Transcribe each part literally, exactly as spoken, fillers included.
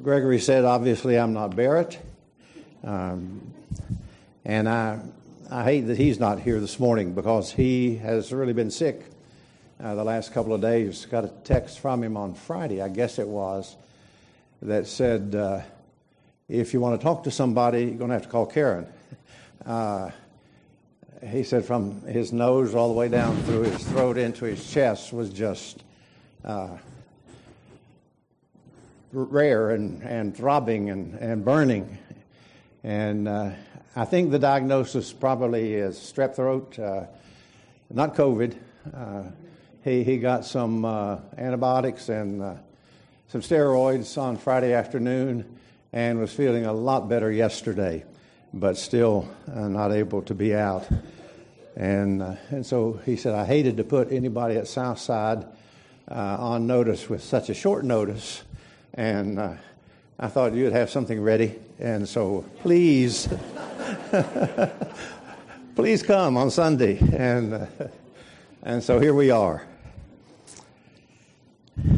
Gregory said, obviously I'm not Barrett. Um, and I I hate that he's not here this morning because he has really been sick uh, the last couple of days. Got a text from him on Friday, I guess it was, that said, uh, if you want to talk to somebody, you're going to have to call Karen. Uh, he said from his nose all the way down through his throat into his chest was just uh, rare and, and throbbing and, and burning. And uh, I think the diagnosis probably is strep throat, uh, not COVID. Uh, he he got some uh, antibiotics and uh, some steroids on Friday afternoon and was feeling a lot better yesterday, but still uh, not able to be out. And uh, and so he said, I hated to put anybody at Southside uh, on notice with such a short notice, and uh, I thought you'd have something ready. And so please, please come on Sunday. And uh, and so here we are.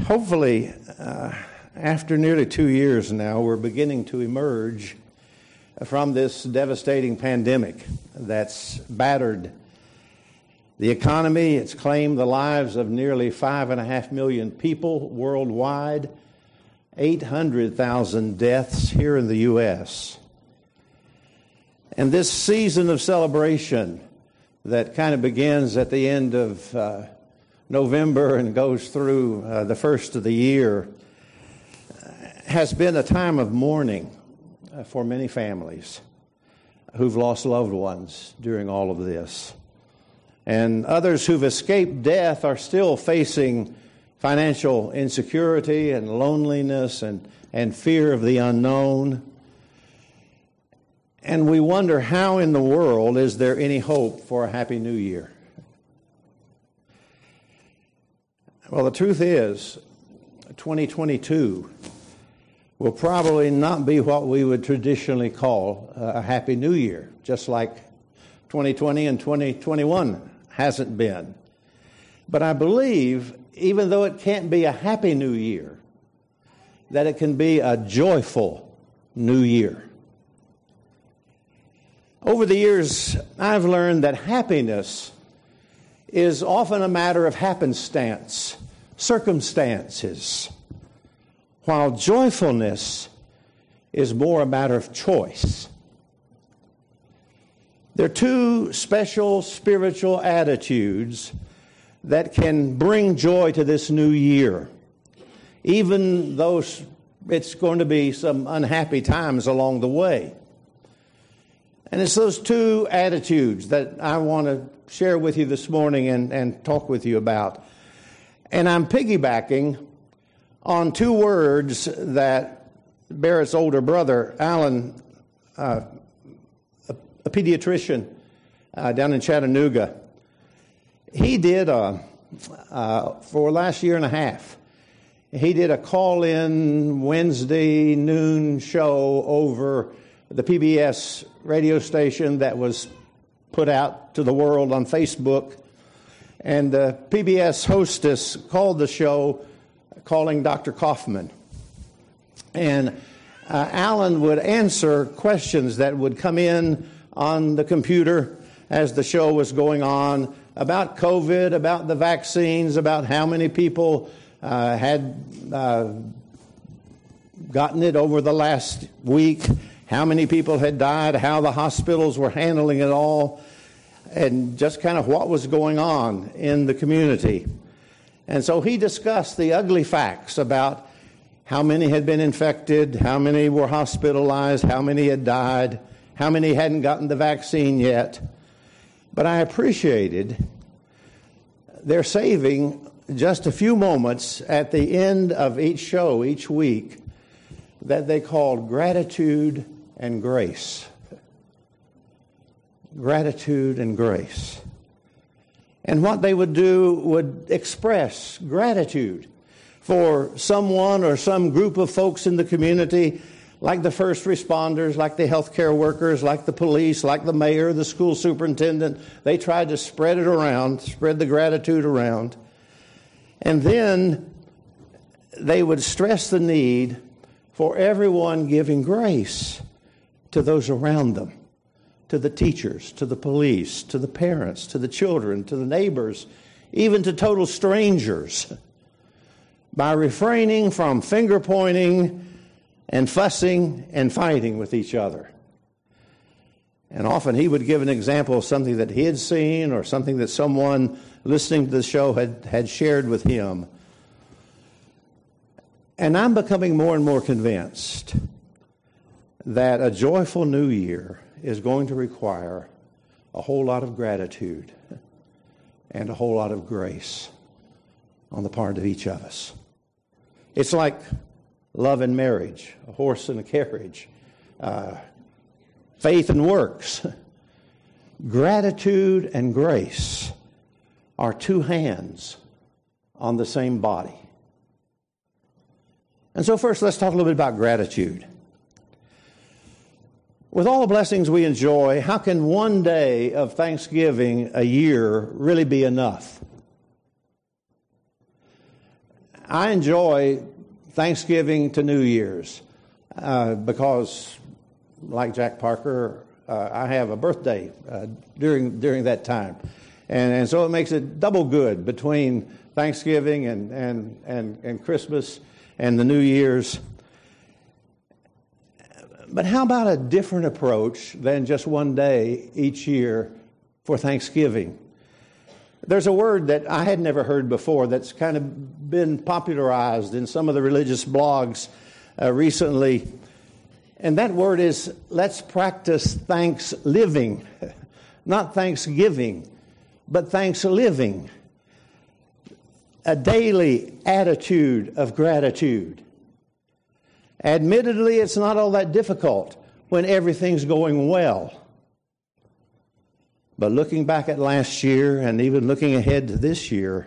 Hopefully, uh, after nearly two years now, we're beginning to emerge from this devastating pandemic that's battered the economy. It's claimed the lives of nearly five and a half million people worldwide. eight hundred thousand deaths here in the U S And this season of celebration that kind of begins at the end of uh, November and goes through uh, the first of the year has been a time of mourning for many families who've lost loved ones during all of this. And others who've escaped death are still facing financial insecurity and loneliness and, and fear of the unknown. And we wonder, how in the world is there any hope for a happy new year? Well, the truth is, twenty twenty-two will probably not be what we would traditionally call a happy new year, just like twenty twenty and twenty twenty-one hasn't been. But I believe, even though it can't be a happy new year, that it can be a joyful new year. Over the years, I've learned that happiness is often a matter of happenstance, circumstances, while joyfulness is more a matter of choice. There are two special spiritual attitudes that can bring joy to this new year, even though it's going to be some unhappy times along the way. And it's those two attitudes that I want to share with you this morning and, and talk with you about. And I'm piggybacking on two words that Barrett's older brother, Alan, uh, a, a pediatrician uh, down in Chattanooga, He did, a, uh, for last year and a half, he did a call-in Wednesday noon show over the P B S radio station that was put out to the world on Facebook. And the P B S hostess called the show, calling Doctor Kaufman. And uh, Alan would answer questions that would come in on the computer as the show was going on, about COVID, about the vaccines, about how many people uh, had uh, gotten it over the last week, how many people had died, how the hospitals were handling it all, and just kind of what was going on in the community. And so he discussed the ugly facts about how many had been infected, how many were hospitalized, how many had died, how many hadn't gotten the vaccine yet. But I appreciated their saving just a few moments at the end of each show, each week, that they called gratitude and grace. Gratitude and grace. And what they would do would express gratitude for someone or some group of folks in the community, like the first responders, like the healthcare workers, like the police, like the mayor, the school superintendent. They tried to spread it around, spread the gratitude around. And then they would stress the need for everyone giving grace to those around them, to the teachers, to the police, to the parents, to the children, to the neighbors, even to total strangers, by refraining from finger-pointing and fussing and fighting with each other. And often he would give an example of something that he had seen or something that someone listening to the show had, had shared with him. And I'm becoming more and more convinced that a joyful new year is going to require a whole lot of gratitude and a whole lot of grace on the part of each of us. It's like love and marriage, a horse and a carriage, uh, faith and works. Gratitude and grace are two hands on the same body. And so first, let's talk a little bit about gratitude. With all the blessings we enjoy, how can one day of Thanksgiving a year really be enough? I enjoy Thanksgiving to New Year's uh, because, like Jack Parker, uh, I have a birthday uh, during during that time. And, and so it makes it double good between Thanksgiving and, and, and, and Christmas and the New Year's. But how about a different approach than just one day each year for Thanksgiving? There's a word that I had never heard before that's kind of been popularized in some of the religious blogs uh, recently. And that word is, let's practice thanks living. Not thanksgiving, but thanks living. A daily attitude of gratitude. Admittedly, it's not all that difficult when everything's going well. But looking back at last year and even looking ahead to this year,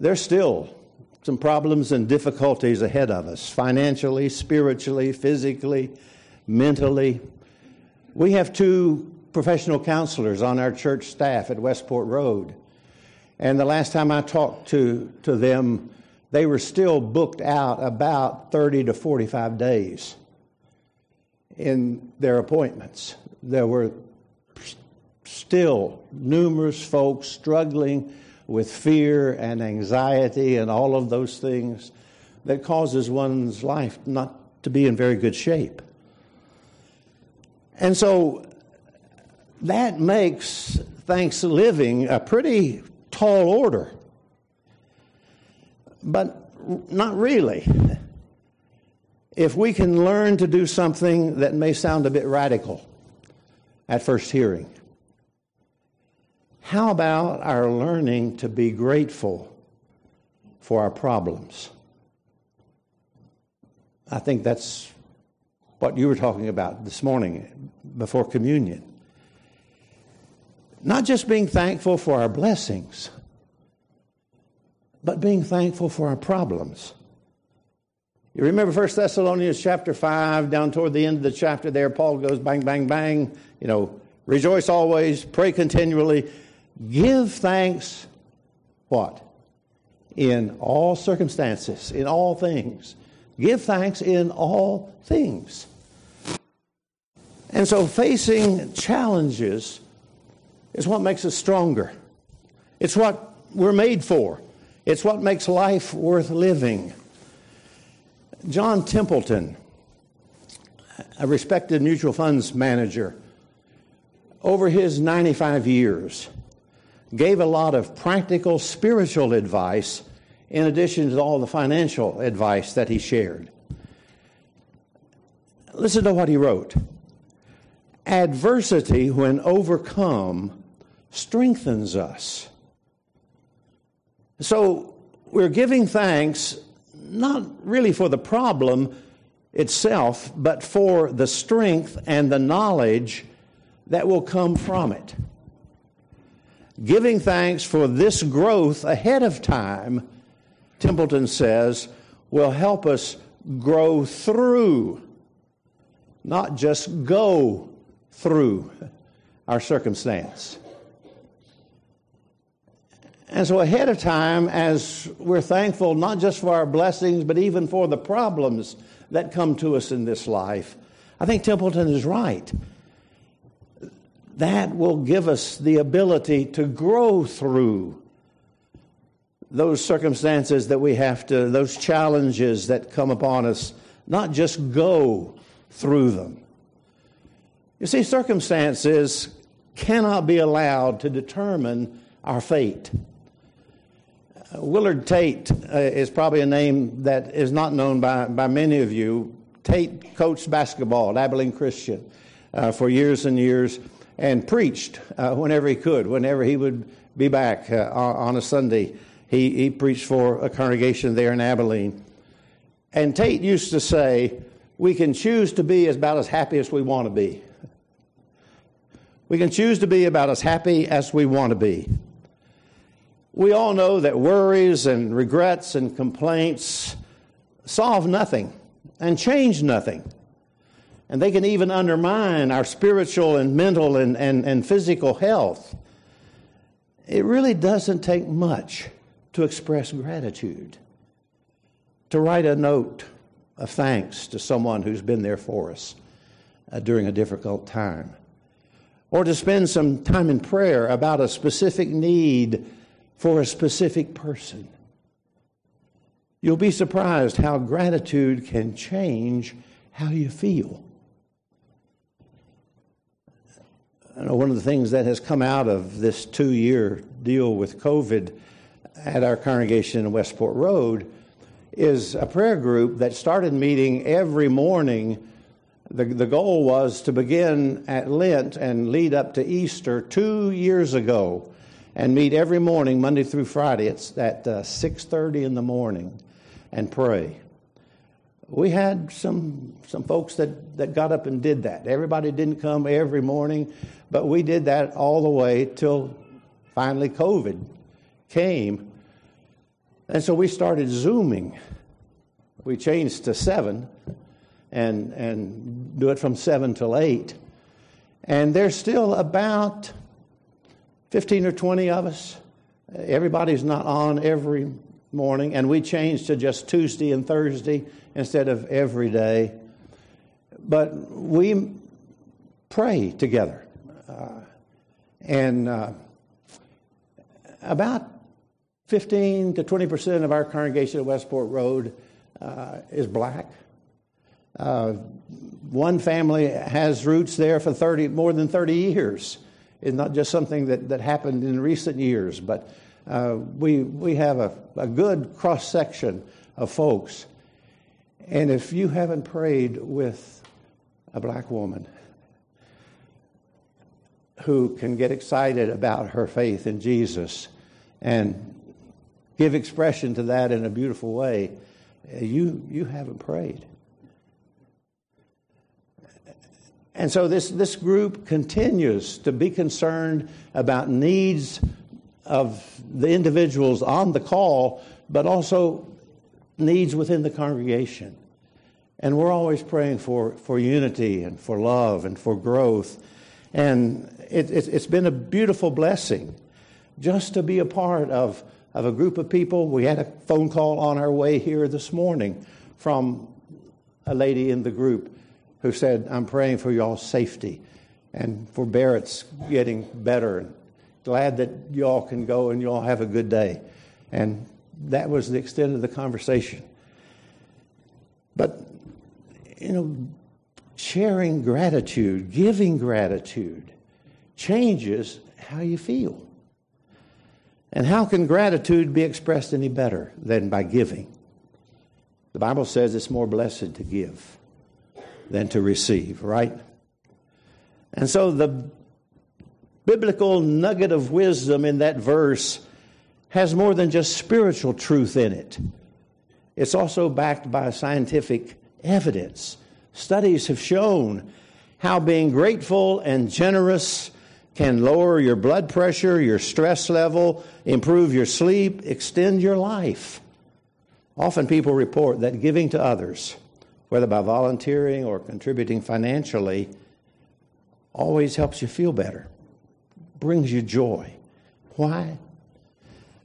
there's still some problems and difficulties ahead of us, financially, spiritually, physically, mentally. We have two professional counselors on our church staff at Westport Road. And the last time I talked to, to them, they were still booked out about thirty to forty-five days in their appointments. There were still numerous folks struggling with fear and anxiety and all of those things that causes one's life not to be in very good shape. And so that makes Thanksgiving a pretty tall order. But not really. If we can learn to do something that may sound a bit radical at first hearing, how about our learning to be grateful for our problems? I think that's what you were talking about this morning before communion. Not just being thankful for our blessings, but being thankful for our problems. You remember First Thessalonians chapter five, down toward the end of the chapter there, Paul goes bang, bang, bang, you know, rejoice always, pray continually, give thanks, what? In all circumstances, in all things. Give thanks in all things. And so facing challenges is what makes us stronger. It's what we're made for. It's what makes life worth living. John Templeton, a respected mutual funds manager, over his ninety-five years, gave a lot of practical spiritual advice in addition to all the financial advice that he shared. Listen to what he wrote. Adversity, when overcome, strengthens us. So we're giving thanks not really for the problem itself, but for the strength and the knowledge that will come from it. Giving thanks for this growth ahead of time, Templeton says, will help us grow through, not just go through our circumstance. And so ahead of time, as we're thankful not just for our blessings, but even for the problems that come to us in this life. I think Templeton is right. That will give us the ability to grow through those circumstances that we have to, those challenges that come upon us, not just go through them. You see, circumstances cannot be allowed to determine our fate. Willard Tate uh, is probably a name that is not known by, by many of you. Tate coached basketball at Abilene Christian uh, for years and years and preached uh, whenever he could, whenever he would be back uh, on a Sunday. He, he preached for a congregation there in Abilene. And Tate used to say, we can choose to be about as happy as we want to be. We can choose to be about as happy as we want to be. We all know that worries and regrets and complaints solve nothing and change nothing. And they can even undermine our spiritual and mental and, and, and physical health. It really doesn't take much to express gratitude, to write a note of thanks to someone who's been there for us uh, during a difficult time, or to spend some time in prayer about a specific need for a specific person. You'll be surprised how gratitude can change how you feel. I know one of the things that has come out of this two-year deal with COVID at our congregation in Westport Road is a prayer group that started meeting every morning. The, the goal was to begin at Lent and lead up to Easter two years ago, and meet every morning, Monday through Friday. It's at uh, six thirty in the morning, and pray. We had some some folks that, that got up and did that. Everybody didn't come every morning, but we did that all the way till finally COVID came. And so we started Zooming. We changed to seven and and do it from seven till eight. And there's still about fifteen or twenty of us. Everybody's not on every morning. And we changed to just Tuesday and Thursday instead of every day. But we pray together. Uh, and uh, about fifteen to twenty percent of our congregation at Westport Road uh, is black. Uh, one family has roots there for thirty, more than thirty years. It's not just something that, that happened in recent years, but uh, we we have a, a good cross-section of folks. And if you haven't prayed with a black woman who can get excited about her faith in Jesus and give expression to that in a beautiful way, you you haven't prayed. And so this, this group continues to be concerned about needs of the individuals on the call, but also needs within the congregation. And we're always praying for, for unity and for love and for growth. And it, it, it's been a beautiful blessing just to be a part of, of a group of people. We had a phone call on our way here this morning from a lady in the group who said, I'm praying for y'all's safety and for Barrett's getting better. Glad that y'all can go and y'all have a good day. And that was the extent of the conversation. But, you know, sharing gratitude, giving gratitude, changes how you feel. And how can gratitude be expressed any better than by giving? The Bible says it's more blessed to give than to receive, right? And so the biblical nugget of wisdom in that verse has more than just spiritual truth in it. It's also backed by scientific evidence. Studies have shown how being grateful and generous can lower your blood pressure, your stress level, improve your sleep, extend your life. Often people report that giving to others, whether by volunteering or contributing financially, always helps you feel better, brings you joy. Why?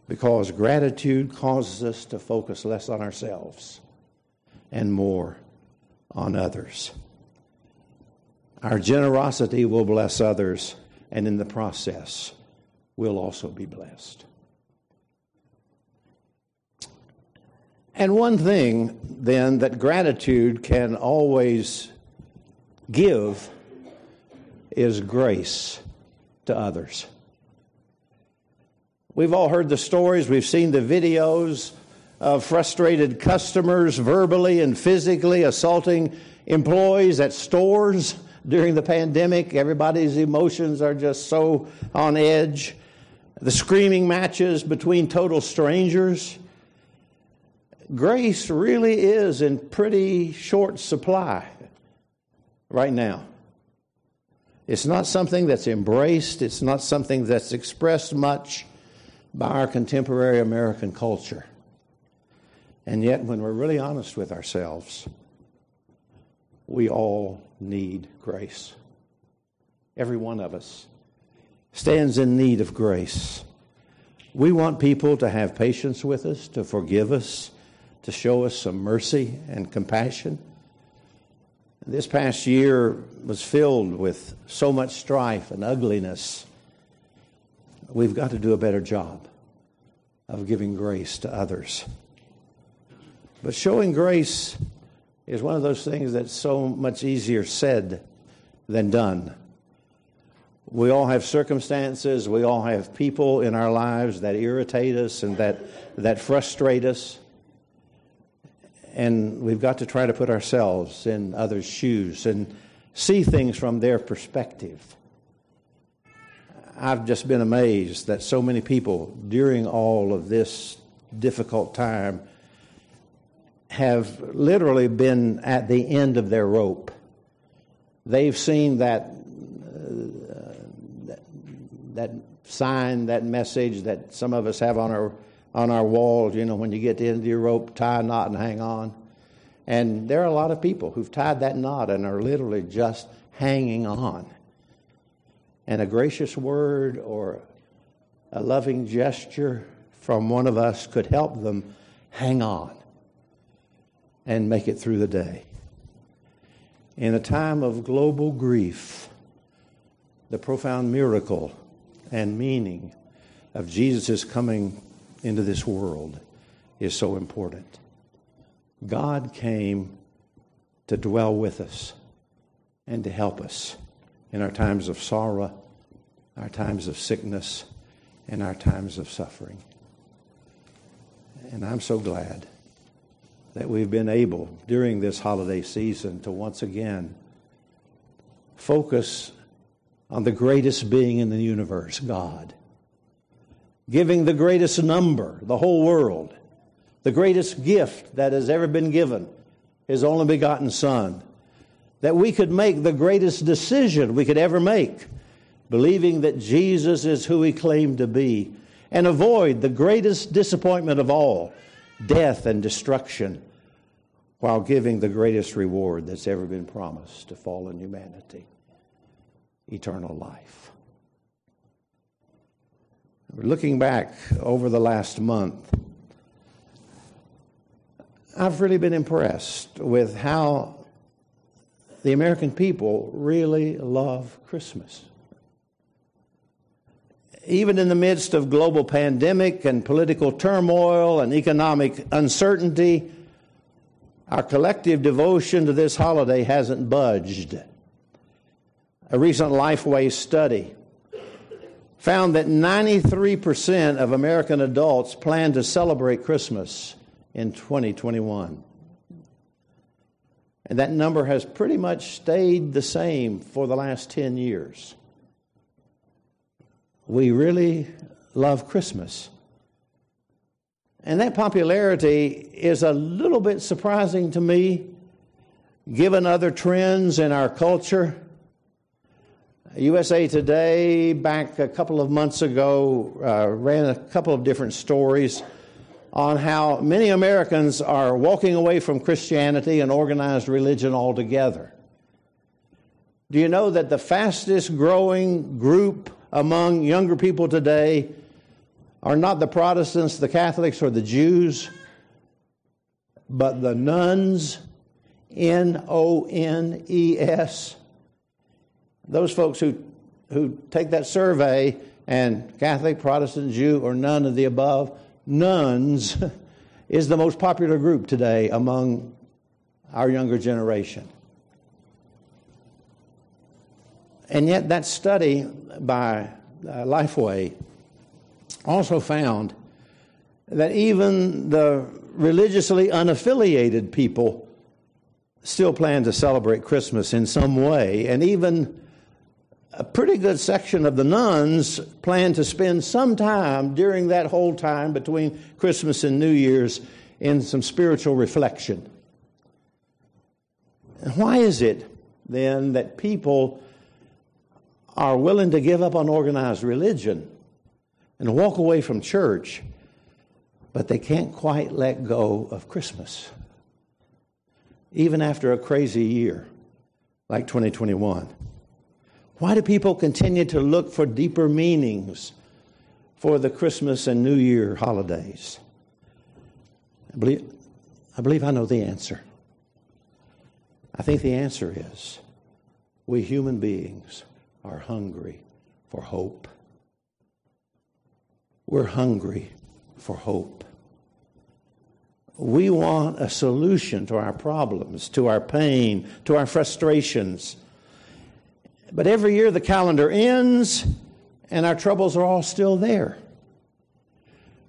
Because gratitude causes us to focus less on ourselves and more on others. Our generosity will bless others, and in the process, we'll also be blessed. And one thing, then, that gratitude can always give is grace to others. We've all heard the stories, we've seen the videos of frustrated customers verbally and physically assaulting employees at stores during the pandemic. Everybody's emotions are just so on edge. The screaming matches between total strangers. Grace really is in pretty short supply right now. It's not something that's embraced. It's not something that's expressed much by our contemporary American culture. And yet, when we're really honest with ourselves, we all need grace. Every one of us stands in need of grace. We want people to have patience with us, to forgive us, to show us some mercy and compassion. This past year was filled with so much strife and ugliness. We've got to do a better job of giving grace to others. But showing grace is one of those things that's so much easier said than done. We all have circumstances, we all have people in our lives that irritate us and that, that frustrate us. And we've got to try to put ourselves in others' shoes and see things from their perspective. I've just been amazed that so many people during all of this difficult time have literally been at the end of their rope. They've seen that, uh, that, that sign, that message that some of us have on our on our walls, you know, when you get to the end of your rope, tie a knot and hang on. And there are a lot of people who've tied that knot and are literally just hanging on. And a gracious word or a loving gesture from one of us could help them hang on and make it through the day. In a time of global grief, the profound miracle and meaning of Jesus' coming into this world is so important. God came to dwell with us and to help us in our times of sorrow, our times of sickness, and our times of suffering. And I'm so glad that we've been able during this holiday season to once again focus on the greatest being in the universe, God. Giving the greatest number, the whole world, the greatest gift that has ever been given, His only begotten Son, that we could make the greatest decision we could ever make, believing that Jesus is who He claimed to be, and avoid the greatest disappointment of all, death and destruction, while giving the greatest reward that's ever been promised to fallen humanity, eternal life. Looking back over the last month, I've really been impressed with how the American people really love Christmas. Even in the midst of global pandemic and political turmoil and economic uncertainty, our collective devotion to this holiday hasn't budged. A recent LifeWay study found that ninety-three percent of American adults plan to celebrate Christmas in twenty twenty-one. And that number has pretty much stayed the same for the last ten years. We really love Christmas. And that popularity is a little bit surprising to me, given other trends in our culture. U S A Today, back a couple of months ago, uh, ran a couple of different stories on how many Americans are walking away from Christianity and organized religion altogether. Do you know that the fastest growing group among younger people today are not the Protestants, the Catholics, or the Jews, but the nuns N O N E S. Those folks who, who take that survey, and Catholic, Protestant, Jew, or none of the above, nuns is the most popular group today among our younger generation. And yet that study by LifeWay also found that even the religiously unaffiliated people still plan to celebrate Christmas in some way, and even a pretty good section of the nuns plan to spend some time during that whole time between Christmas and New Year's in some spiritual reflection. And why is it then that people are willing to give up on organized religion and walk away from church, but they can't quite let go of Christmas, even after a crazy year like twenty twenty-one? Why do people continue to look for deeper meanings for the Christmas and New Year holidays? I believe I, believe I know the answer. I think the answer is we human beings are hungry for hope. We're hungry for hope. We want a solution to our problems, to our pain, to our frustrations. But every year the calendar ends and our troubles are all still there.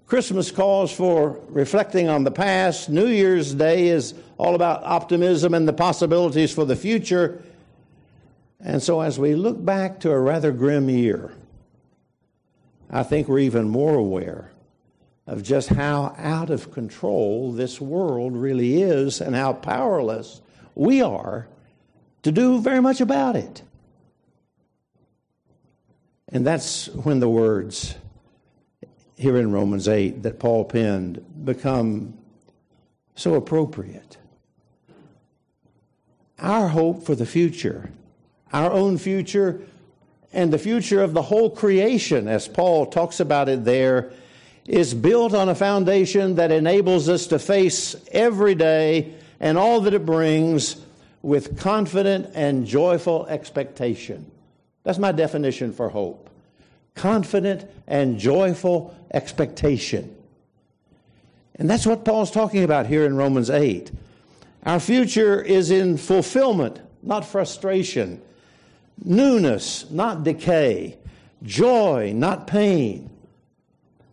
Christmas calls for reflecting on the past. New Year's Day is all about optimism and the possibilities for the future. And so as we look back to a rather grim year, I think we're even more aware of just how out of control this world really is and how powerless we are to do very much about it. And that's when the words here in Romans eight that Paul penned become so appropriate. Our hope for the future, our own future, and the future of the whole creation, as Paul talks about it there, is built on a foundation that enables us to face every day and all that it brings with confident and joyful expectation. That's my definition for hope. Confident and joyful expectation. And that's what Paul's talking about here in Romans eight. Our future is in fulfillment, not frustration. Newness, not decay. Joy, not pain.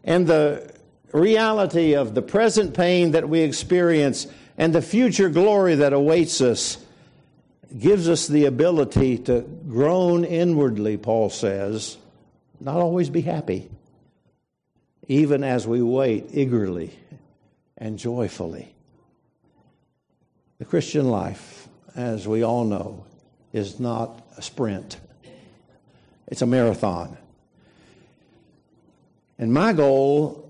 And the reality of the present pain that we experience and the future glory that awaits us gives us the ability to groan inwardly, Paul says, not always be happy, even as we wait eagerly and joyfully. The Christian life, as we all know, is not a sprint. It's a marathon. And my goal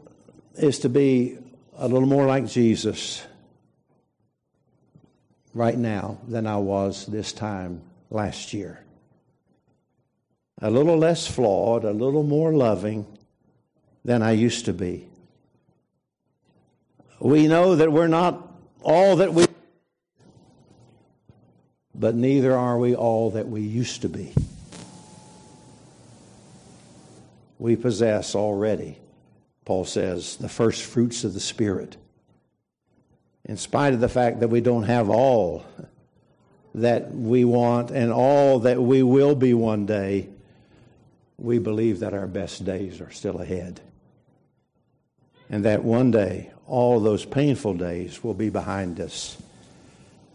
is to be a little more like Jesus right now than I was this time last year. A little less flawed, a little more loving than I used to be. We know that we're not all that we, but neither are we all that we used to be. We possess already, Paul says, the first fruits of the Spirit. In spite of the fact that we don't have all that we want and all that we will be one day, we believe that our best days are still ahead. And that one day, all those painful days will be behind us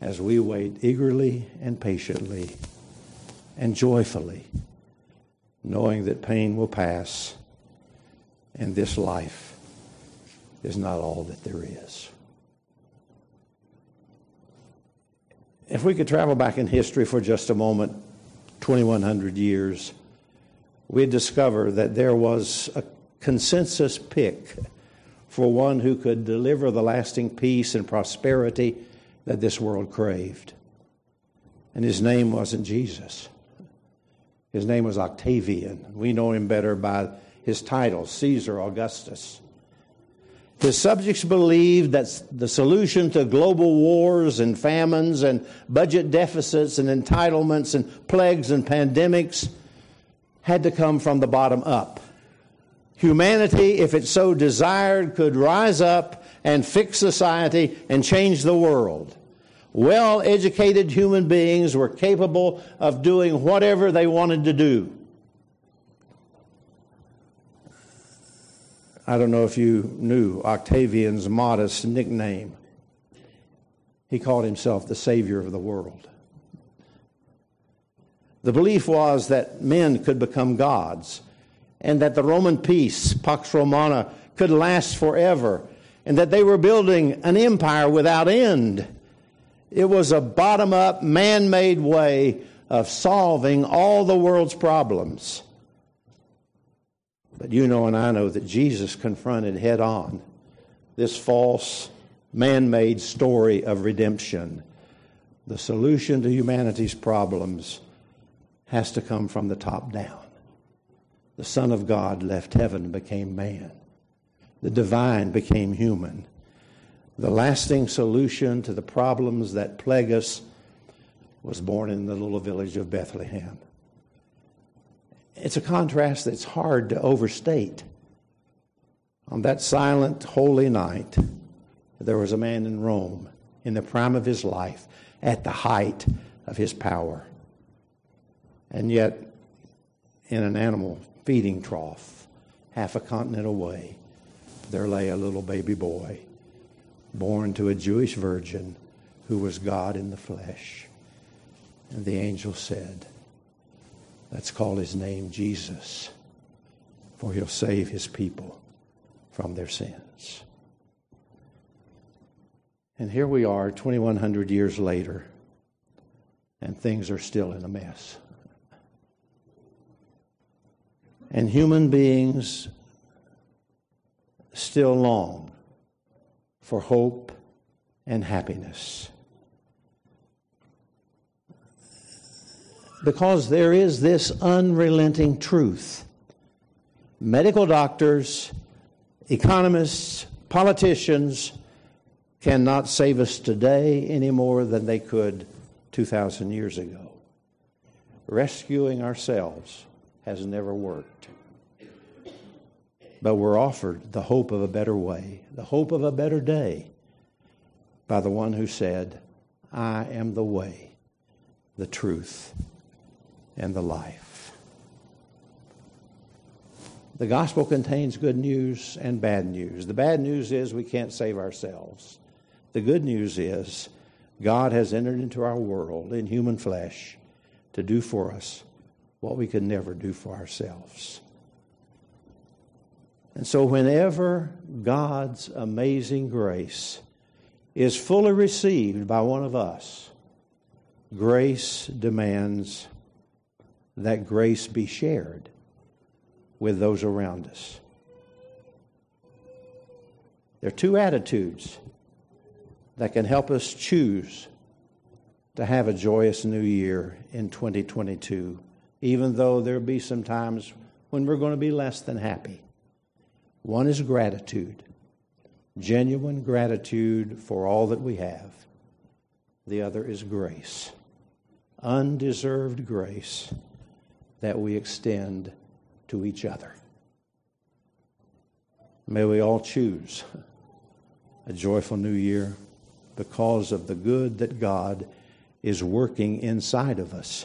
as we wait eagerly and patiently and joyfully, knowing that pain will pass and this life is not all that there is. If we could travel back in history for just a moment, twenty-one hundred years, we'd discover that there was a consensus pick for one who could deliver the lasting peace and prosperity that this world craved. And his name wasn't Jesus. His name was Octavian. We know him better by his title, Caesar Augustus. His subjects believed that the solution to global wars and famines and budget deficits and entitlements and plagues and pandemics had to come from the bottom up. Humanity, if it so desired, could rise up and fix society and change the world. Well-educated human beings were capable of doing whatever they wanted to do. I don't know if you knew Octavian's modest nickname. He called himself the savior of the world. The belief was that men could become gods, and that the Roman peace, Pax Romana, could last forever, and that they were building an empire without end. It was a bottom-up, man-made way of solving all the world's problems. But you know and I know that Jesus confronted head-on this false, man-made story of redemption. The solution to humanity's problems has to come from the top down. The Son of God left heaven and became man. The divine became human. The lasting solution to the problems that plague us was born in the little village of Bethlehem. It's a contrast that's hard to overstate. On that silent, holy night, there was a man in Rome, in the prime of his life, at the height of his power. And yet, in an animal feeding trough, half a continent away, there lay a little baby boy, born to a Jewish virgin who was God in the flesh. And the angel said, "Let's call his name Jesus, for he'll save his people from their sins." And here we are twenty-one hundred years later, and things are still in a mess. And human beings still long for hope and happiness, because there is this unrelenting truth. Medical doctors, economists, politicians cannot save us today any more than they could two thousand years ago. Rescuing ourselves has never worked. But we're offered the hope of a better way, the hope of a better day, by the one who said, "I am the way, the truth, and the life." The gospel contains good news and bad news. The bad news is we can't save ourselves. The good news is God has entered into our world in human flesh to do for us what we could never do for ourselves. And so whenever God's amazing grace is fully received by one of us, grace demands that grace be shared with those around us. There are two attitudes that can help us choose to have a joyous new year in twenty twenty-two, even though there be some times when we're going to be less than happy. One is gratitude, genuine gratitude for all that we have. The other is grace, undeserved grace that we extend to each other. May we all choose a joyful new year because of the good that God is working inside of us,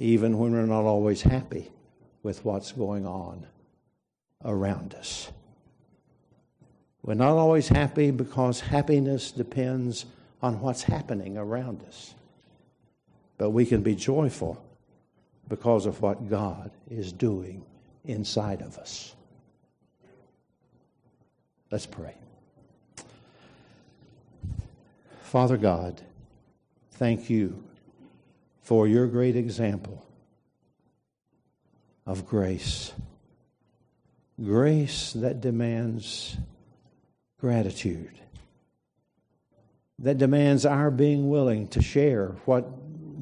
even when we're not always happy with what's going on around us. We're not always happy because happiness depends on what's happening around us. But we can be joyful because of what God is doing inside of us. Let's pray. Father God, thank you for your great example of grace. Grace that demands gratitude, that demands our being willing to share what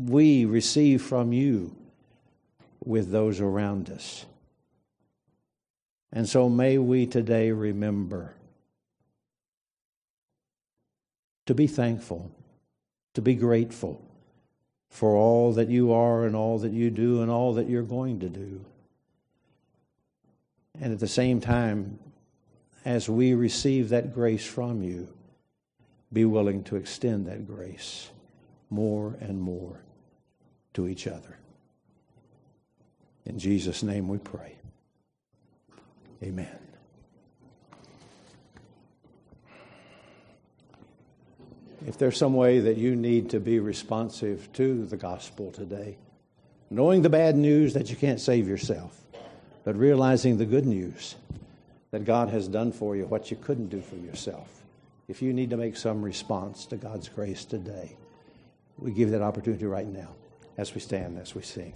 we receive from you with those around us. And so may we today remember to be thankful, to be grateful for all that you are and all that you do and all that you're going to do. And at the same time, as we receive that grace from you, be willing to extend that grace more and more to each other. In Jesus' name we pray. Amen. If there's some way that you need to be responsive to the gospel today, knowing the bad news that you can't save yourself, but realizing the good news that God has done for you what you couldn't do for yourself, if you need to make some response to God's grace today, we give that opportunity right now as we stand, as we sing.